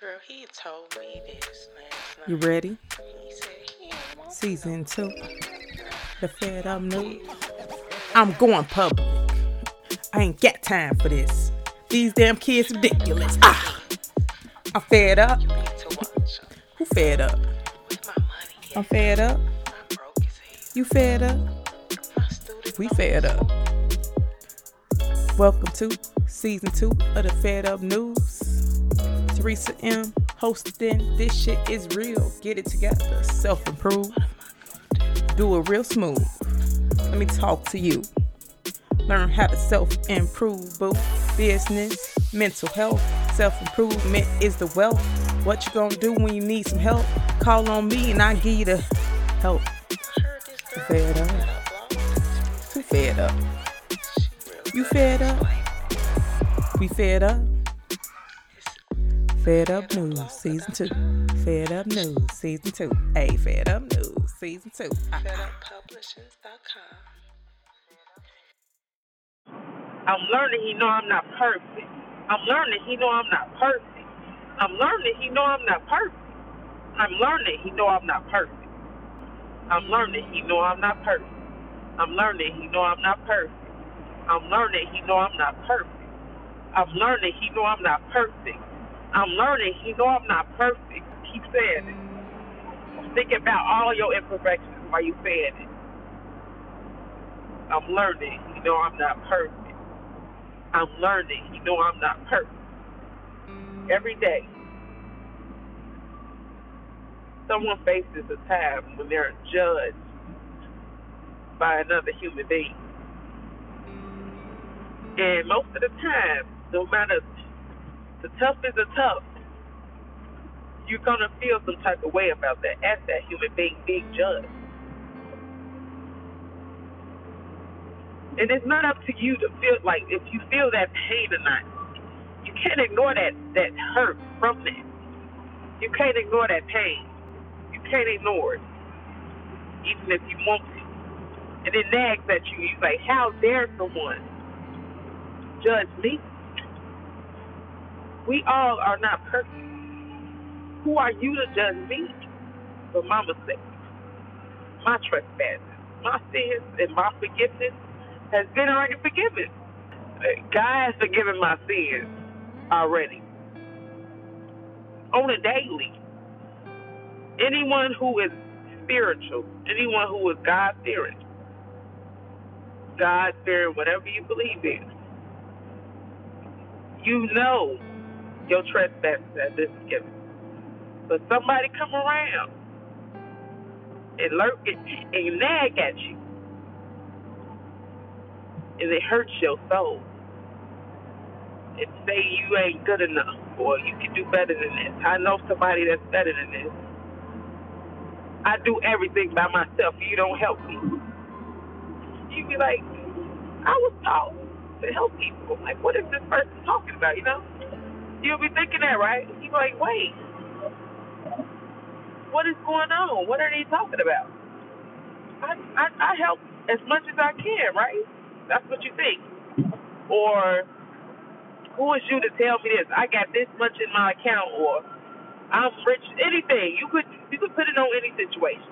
Girl, he told me this last night. You ready? He said, yeah, Season 2. The Fed Up News. I'm going public. I ain't got time for this. These damn kids ridiculous. I'm fed up. You need to watch. Who fed up? With my money. I'm fed up. I'm broke as hell. You fed up. My students. We fed up. Welcome to Season 2 of the Fed Up News. Teresa M hosting. This shit is real. Get it together. Self-improve. Do it real smooth. Let me talk to you. Learn how to self-improve, boo. Business, mental health, self-improvement is the wealth. What you gonna do when you need some help? Call on me and I give you the help. You fed up? Who fed up? You fed up? We fed up? Fed Up News, Season 2. Fed Up News, Season 2. Hey, Fed Up News, Season 2. FedUpPublishers.com. I'm learning he know I'm not perfect. Keep saying it. Think about all your imperfections while you saying it. I'm learning he know I'm not perfect. I'm learning. You know I'm not perfect. Every day, someone faces a time when they're judged by another human being. And most of the time, no matter the toughest of tough, you're going to feel some type of way about that, as that human being being judged. And it's not up to you to feel like if you feel that pain or not. You can't ignore that hurt from that. You can't ignore that pain. You can't ignore it, even if you want to. And it nags at you. You're like, how dare someone judge me? We all are not perfect. Who are you to judge me? For mama's sake. My trespasses, my sins, and my forgiveness has been already forgiven. God has forgiven my sins already. On a daily. Anyone who is spiritual, anyone who is God-fearing, whatever you believe in, you know your trespasses have been forgiven. But somebody come around and lurk and nag at you. And it hurts your soul. It say you ain't good enough, or you can do better than this. I know somebody that's better than this. I do everything by myself. You don't help me. You be like, I was taught to help people. Like, what is this person talking about? You know, you'll be thinking that, right? You be like, wait, what is going on? What are they talking about? I help as much as I can, right? That's what you think. Or, who is you to tell me this? I got this much in my account, or I'm rich. Anything. You could put it on any situation.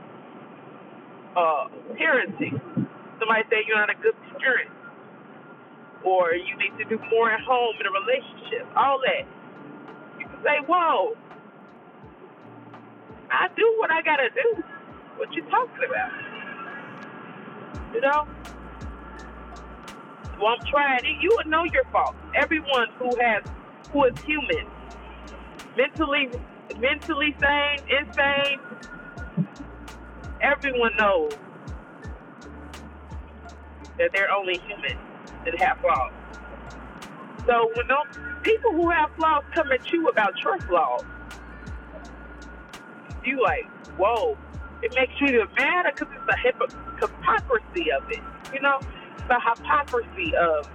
Parenting. Somebody say you're not a good parent. Or you need to do more at home in a relationship. All that. You can say, whoa, I do what I got to do. What you talking about? You know? Well, I'm trying. You would know your fault. Everyone who is human, mentally sane, insane, everyone knows that they're only human and have flaws. So when those people who have flaws come at you about your flaws, you like, whoa, it makes you even madder because it's the hypocrisy of it, you know? The hypocrisy of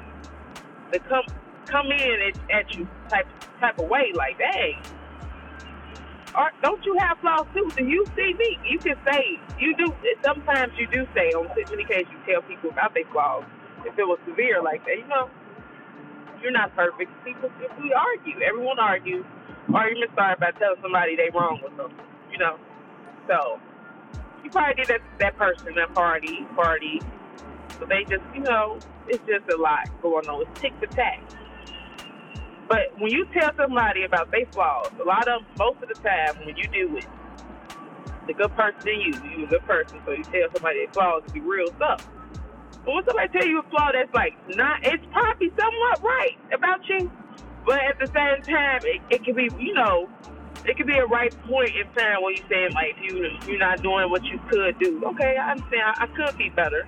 the come in at you type of way, like, hey, don't you have flaws too? Do you see me? You can say you do. Sometimes you do say. On many occasions, you tell people about their flaws. If it was severe like that, you know, you're not perfect. People, if we argue, everyone argues. or even start by telling somebody they wrong with them, you know. So you probably did that to that person, that party. But they just, you know, it's just a lot going on. It's tick to tack. But when you tell somebody about their flaws, most of the time when you do it, the good person in you a good person, so you tell somebody their flaws to be real stuff. But when somebody tell you a flaw that's like not, it's probably somewhat right about you, but at the same time, it can be, you know, it could be a right point in time where you're saying, like, you're not doing what you could do. Okay, I understand. I could be better.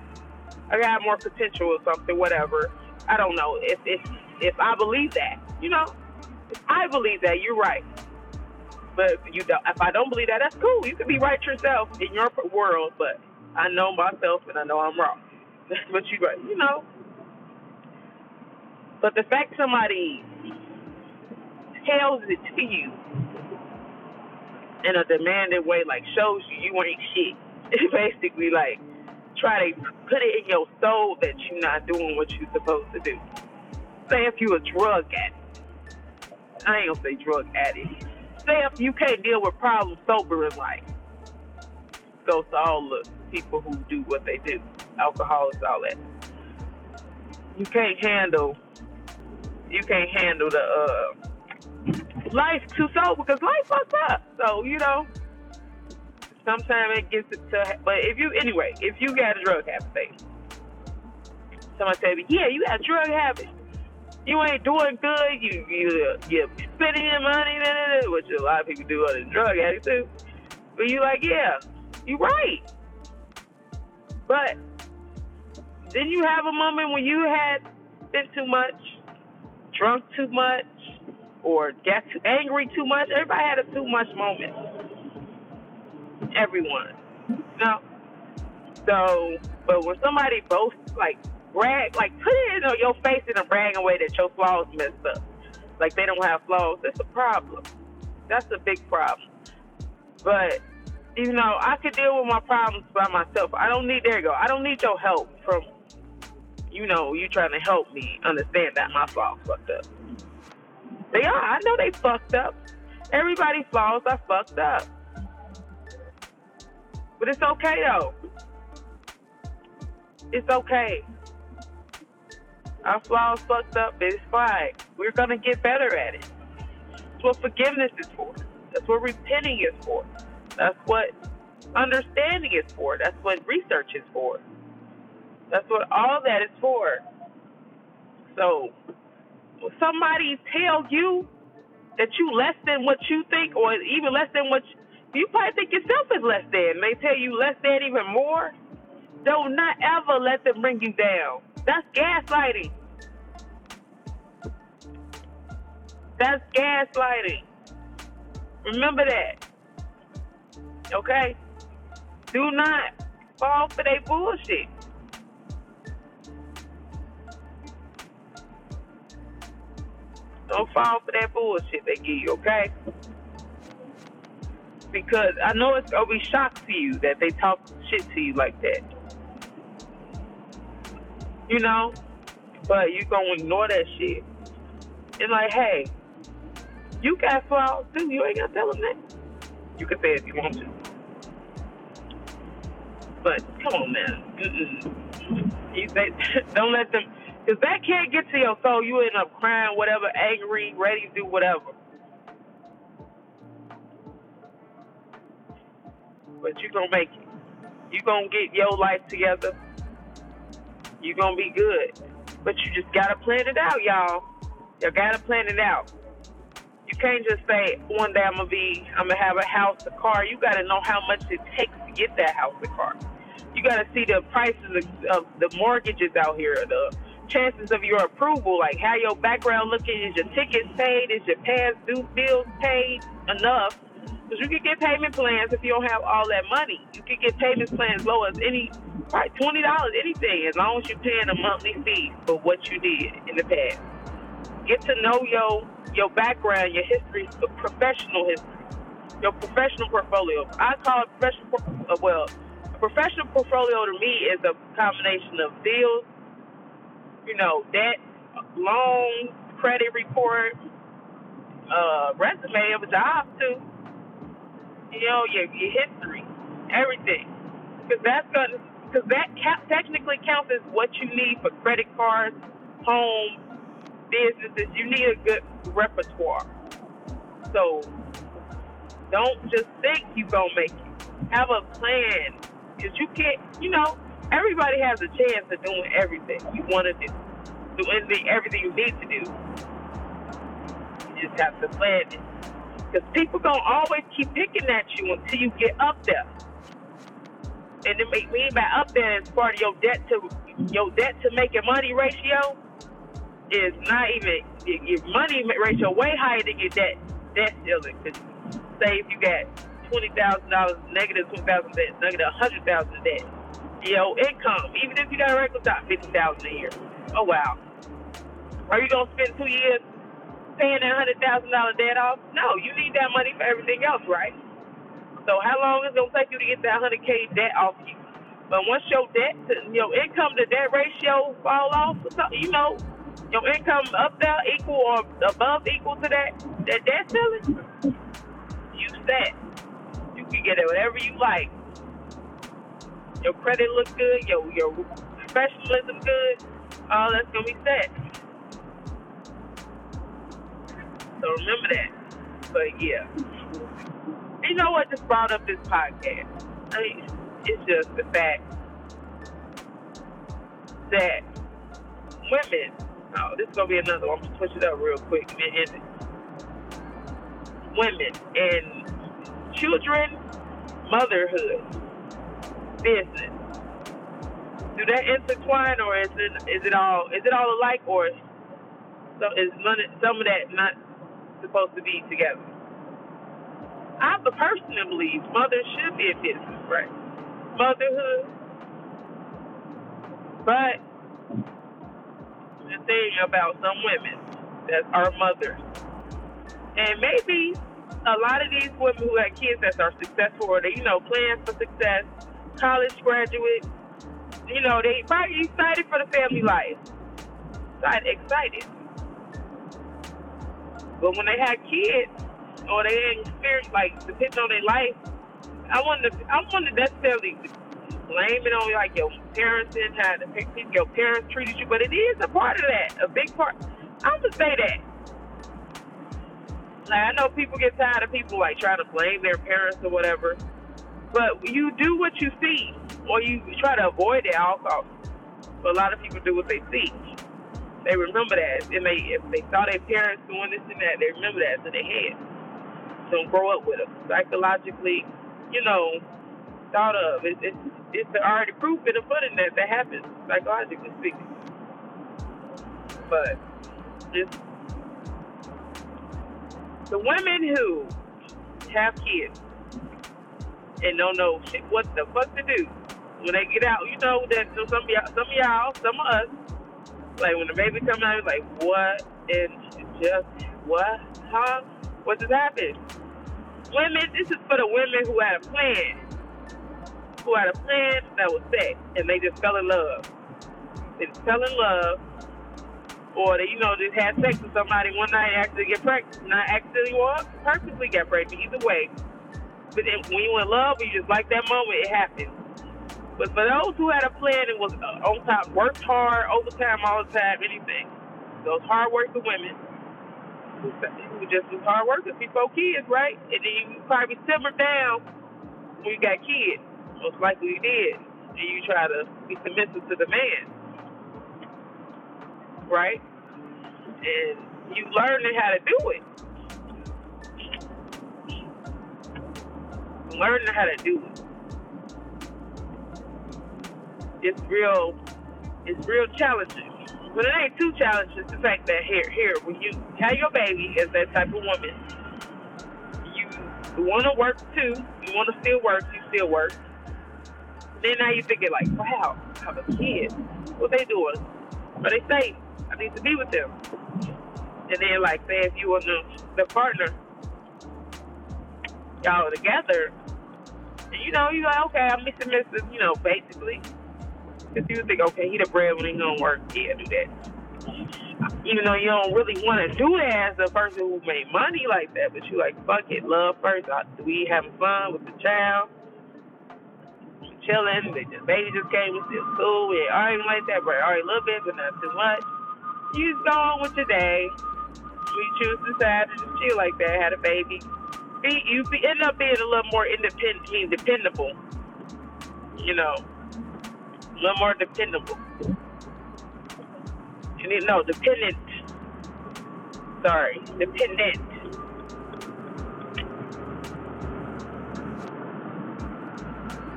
I got more potential or something, whatever. I don't know. If I believe that, you know, if I believe that, you're right. But if I don't believe that, that's cool. You could be right yourself in your world, but I know myself and I know I'm wrong. That's what you right, you know. But the fact somebody tells it to you in a demanding way, like shows you ain't shit. It basically like try to put it in your soul that you're not doing what you're supposed to do. Say if you a drug addict. I ain't gonna say drug addict. Say if you can't deal with problems sober in life. Goes to all the people who do what they do. Alcoholics, all that. You can't handle the life too sober because life fucks up. So, you know, sometimes it gets to, but if you got a drug habit, baby, somebody tell me, yeah, you got a drug habit. You ain't doing good. You're spending your money, which a lot of people do on the drug addict too. But you like, yeah, you right. But didn't you have a moment when you had been too much, drunk too much, or got too angry too much? Everybody had a too much moment. Everyone. No. So, but when somebody boasts, like, brag, like, put it in your face in a bragging way that your flaws messed up. Like, they don't have flaws. That's a problem. That's a big problem. But, you know, I could deal with my problems by myself. I don't need your help from, you know, you trying to help me understand that my flaws fucked up. They are. I know they fucked up. Everybody's flaws are fucked up. But it's okay, though. It's okay. Our flaws fucked up, but it's fine. We're going to get better at it. That's what forgiveness is for. That's what repenting is for. That's what understanding is for. That's what research is for. That's what all that is for. So, when somebody tells you that you less than what you think, or even less than what you probably think yourself is less than, and they tell you less than even more, don't not ever let them bring you down. That's gaslighting. That's gaslighting. Remember that. Okay? Do not fall for their bullshit. Don't fall for that bullshit they give you, okay? Because I know it's going to be a shock to you that they talk shit to you like that. You know? But you're going to ignore that shit. And like, hey, you got flaws too. You ain't going to tell them that. You can say it if you want to. But come on, man. Don't let them... Because that can't get to your soul, you end up crying, whatever, angry, ready to do whatever. But you're going to make it. You're going to get your life together. You're going to be good. But you just got to plan it out, y'all. You got to plan it out. You can't just say, one day I'm going to have a house, a car. You got to know how much it takes to get that house, a car. You got to see the prices of the mortgages out here, the chances of your approval, like how your background looking, is your tickets paid, is your past due bills paid enough? Because you can get payment plans if you don't have all that money. You can get payment plans low as any, right, $20, anything, as long as you're paying a monthly fee for what you did in the past. Get to know your background, your history, your professional history, your professional portfolio. I call it professional portfolio to me is a combination of deals, you know, debt, loan, credit report, resume of a job to, you know, your history, everything, because that technically counts as what you need for credit cards, home, businesses. You need a good repertoire. So don't just think you gonna make it. Have a plan, because you can't. You know, everybody has a chance of doing everything you want to do, doing everything you need to do. You just have to plan it, because people gonna always keep picking at you until you get up there. And it make me by up there as part of your debt to making money ratio is not even your money ratio way higher than your debt ceiling. Because say if you got $20,000 negative, $20,000 debt, negative $100,000 debt, your income, even if you got a record top $50,000 a year, oh wow, are you gonna spend 2 years paying that $100,000 debt off? No, you need that money for everything else, right? So how long is it gonna take you to get that $100K debt off you? But once your debt, your income to debt ratio fall off, you know, your income up there equal or above equal to that debt ceiling, you set. You can get it whatever you like. Your credit looks good. Your professionalism good. All that's gonna be set. So remember that. But yeah. You know what just brought up this podcast? I mean, it's just the fact that women, oh, this is going to be another one. I'm going to switch it up real quick. Women and children, motherhood, business. Do that intertwine, or is it all alike, or so is none, some of that not supposed to be together? I personally believe mothers should be in business, right? Motherhood. But the thing about some women that are mothers, and maybe a lot of these women who have kids that are successful, or they, you know, plans for success, college graduates, you know, they probably excited for the family life. Excited. But when they have kids, or they didn't experience like the pitch on their life, I wouldn't necessarily blame it on like your parents and how your parents treated you, but it is a part of that, a big part. I'm gonna say that. Like, I know people get tired of people like trying to blame their parents or whatever, but you do what you see, or you try to avoid it at all costs. But a lot of people do what they see. They remember that, and if they saw their parents doing this and that, they remember that in their head. Don't grow up with them psychologically, you know, thought of. It's already proof in the pudding that happens psychologically speaking. But just the women who have kids and don't know shit what the fuck to do when they get out, you know, that some of us, like when the baby comes out, it's like what and just what, huh? What just happened? Women, this is for the women who had a plan that was set, and they just fell in love. They just fell in love, or they, you know, just had sex with somebody one night and actually get pregnant. Not accidentally or purposely get pregnant, either way. But then when you in love, you just like that moment, it happens. But for those who had a plan and was on top, worked hard, overtime all the time, anything, those hard working women, who just was hard workers before kids, right? And then you probably simmer down when you got kids. Most likely you did. And you try to be submissive to the man, right? And you learning how to do it. It's real challenging. But it ain't too challenging. The fact that here, when you have your baby as that type of woman, you want to work too. You want to still work. Then now you're thinking like, wow, I have a kid. What they doing? Are they safe? I need to be with them. And then like, say if you were the partner, y'all are together, and you know, you're like, okay, I'm Mr. Mrs., you know, basically. Because you would think, okay, he the breadwinner, he gonna work. Yeah, do that. even though you don't really want to do it as a person who made money like that, but you like, fuck it, love first. We having fun with the child. We chilling. The baby just came. We still cool. We arguing like that, but already a little bit, but not too much. You just go on with your day. We choose to decide to just chill like that. Had a baby. You end up being a little more independent, dependable. You know, a little more dependable. No, dependent. Sorry, dependent.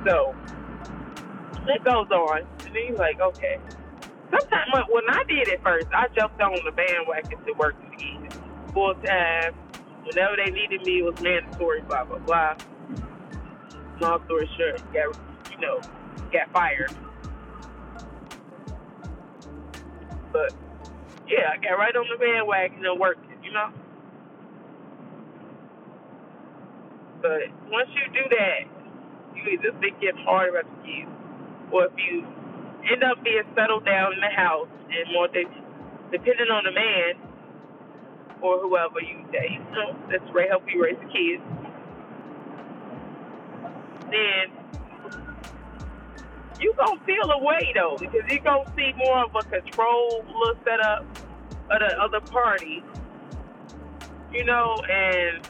So it goes on, and then you're like, okay. Sometimes when I did it first, I jumped on the bandwagon to work full time. Whenever they needed me, it was mandatory. Blah blah blah. Long story short, got fired. But yeah, I got right on the bandwagon and worked it, you know? But once you do that, you either think it's hard about the kids, or if you end up being settled down in the house and more dependent on the man or whoever you date, so that's right, help you raise the kids. Then you gonna feel a way though, because you gonna see more of a control little setup of the other party, you know, and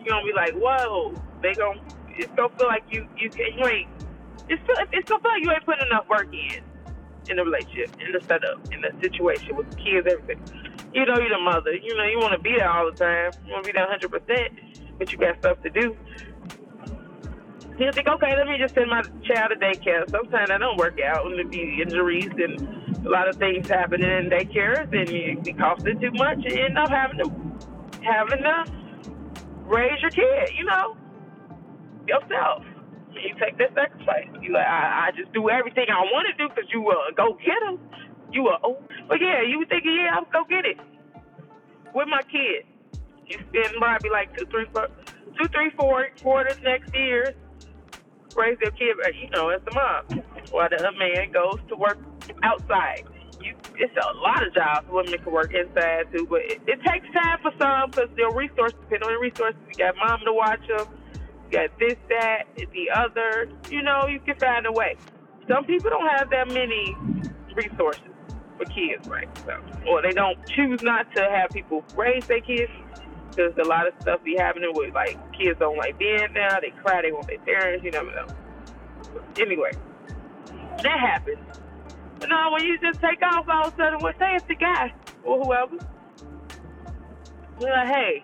you gonna be like, whoa, it's gonna feel like it's gonna feel like you ain't putting enough work in the relationship, in the setup, in the situation with the kids, everything. You know, you're the mother, you know, you wanna be there all the time, you wanna be there 100%, but you got stuff to do. He'll think, okay, let me just send my child to daycare. Sometimes I don't work out, and there'll be injuries and a lot of things happening in daycares, and it costs it too much, and end up having to raise your kid, you know, yourself. You take that sacrifice. You like, I just do everything I want to do because you go get him. You you thinking, yeah, I'll go get it with my kid. You spend probably like two, three, four quarters next year. Raise their kid, you know, as a mom, while the other man goes to work outside. It's a lot of jobs women can work inside too, but it takes time for some because their resources depend on the resources. You got mom to watch them, you got this, that, the other. You know, you can find a way. Some people don't have that many resources for kids, right? So, or they don't choose not to have people raise their kids. Because a lot of stuff be happening with, like, kids don't like being now. They cry. They want their parents. You never know. Anyway, that happens. But no, when you just take off all of a sudden, well, say it's the guy or whoever. We're like, hey,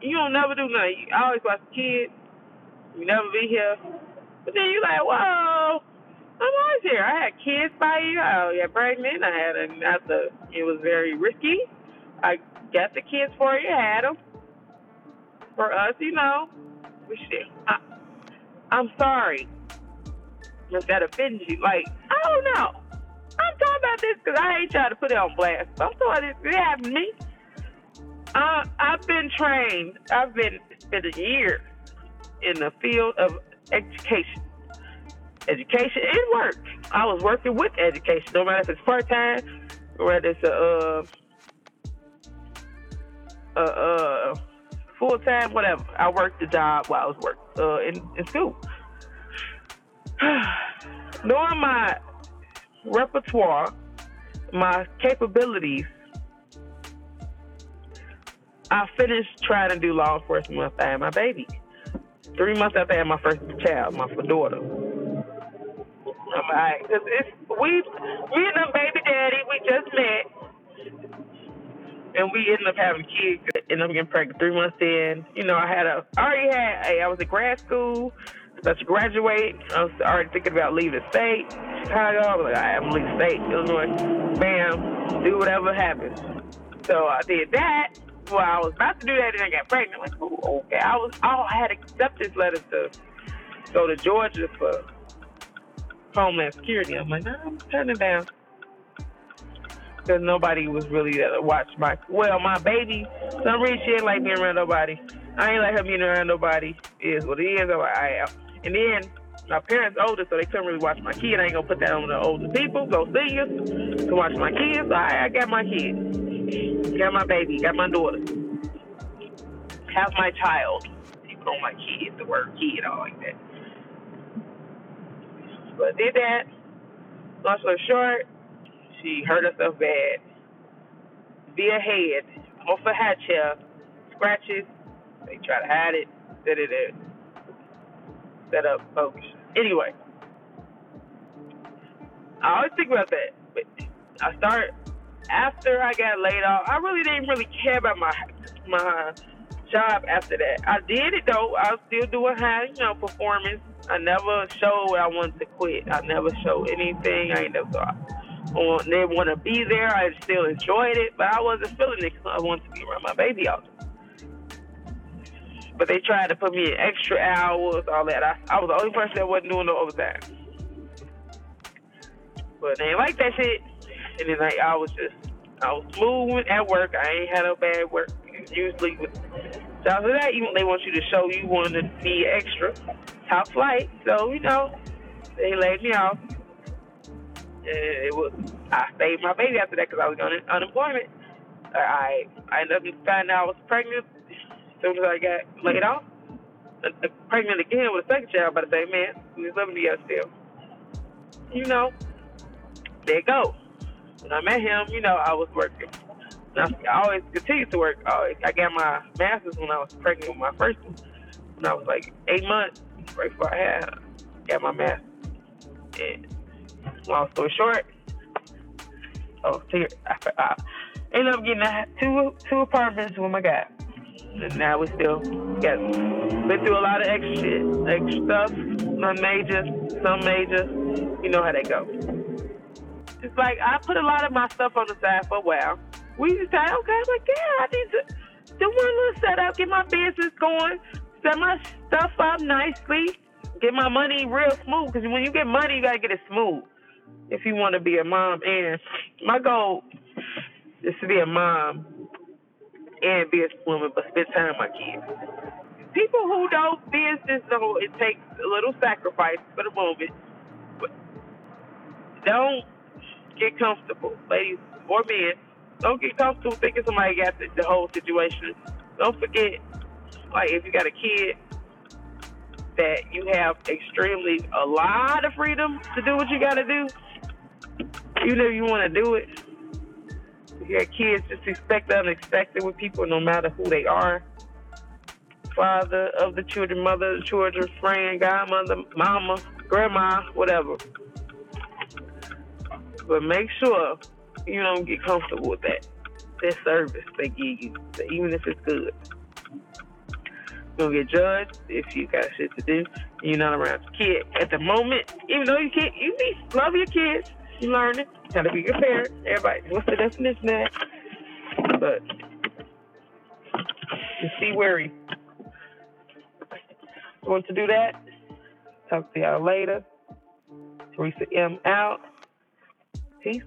you don't never do nothing. You always watch the kids. You never be here. But then you like, whoa, I'm always here. I had kids by you. I got pregnant. It was very risky. I got the kids for you, had them. For us, you know, we shit. I'm sorry if that offends you. Like, I don't know. I'm talking about this because I ain't trying to put it on blast. I'm talking about this. It happened to me. I've been trained. I've been for a year in the field of education. Education and work. I was working with education, no matter if it's part-time, or whether it's full time, whatever. I worked the job while I was working in school. Knowing my repertoire, my capabilities, I finished trying to do law enforcement after I had my baby. 3 months after I had my first child, my daughter. I'm like, cause we and the baby daddy we just met. And we ended up having kids, ended up getting pregnant 3 months in. You know, I was in grad school, about to graduate. I was already thinking about leaving the state, Chicago. I was like, I'm leaving the state, Illinois. Bam, do whatever happens. So I did that. Well, I was about to do that, and I got pregnant. I'm like, oh, okay. I had acceptance letters to go to Georgia for Homeland Security. I'm like, no, I'm turning down. Because nobody was really there to watch my baby. Some reason she didn't like being around nobody. I ain't like her being around nobody. It is what it is. I'm like, I am. And then my parents older, so they couldn't really watch my kids. I ain't gonna put that on the older people, go seniors, to watch my kids. So I got my kids, got my baby, got my daughter, have my child. People don't like kids, the word kid, all like that. But did that. Long story short, she hurt herself bad. Via head, off a high chair, scratches. They try to hide it. Set up focus. Anyway, I always think about that. But I start after I got laid off. I really didn't really care about my job after that. I did it though. I was still doing high, performance. I never showed I wanted to quit. I never showed anything. I ain't never thought I didn't want to be there. I still enjoyed it, but I wasn't feeling it because I wanted to be around my baby all the time. But they tried to put me in extra hours, all that. I was the only person that wasn't doing no overtime. But they ain't like that shit. And then I was smooth at work. I ain't had no bad work. Usually with jobs like that, they want you to show you want to be extra, top flight. So, they laid me off. And I saved my baby after that because I was on unemployment. I ended up finding out I was pregnant. As soon as I got laid off, pregnant again with a second child by the same man, there's something to you still. There you go. When I met him, I was working. And I always continued to work. I got my master's when I was pregnant with my first one. When I was like 8 months, right before I got my master's. And long story short, I ended up getting two apartments with my guy. And now we still got been through a lot of extra stuff, some major, how they go. It's like I put a lot of my stuff on the side for a while. We decided, okay, I'm like, yeah, I need to do one little setup, get my business going, set my stuff up nicely, get my money real smooth. Because when you get money, you got to get it smooth if you want to be a mom. And my goal is to be a mom and be a woman, but spend time with my kids. People who know business know it takes a little sacrifice for the moment, but don't get comfortable, ladies or men. Don't get comfortable thinking somebody got the whole situation. Don't forget, if you got a kid, that you have a lot of freedom to do what you got to do. You know you want to do it. Yeah, kids just expect the unexpected with people, no matter who they are. Father of the children, mother of the children, friend, godmother, mama, grandma, whatever. But make sure you don't get comfortable with that. That service they give you, even if it's good. You're going to get judged if you got shit to do and you're not around your kid. At the moment, even though you can't, you need to love your kids. You learn it. Got to be your parent. Everybody, what's the definition of that? But just be wary. Want to do that? Talk to y'all later. Teresa M out. Peace.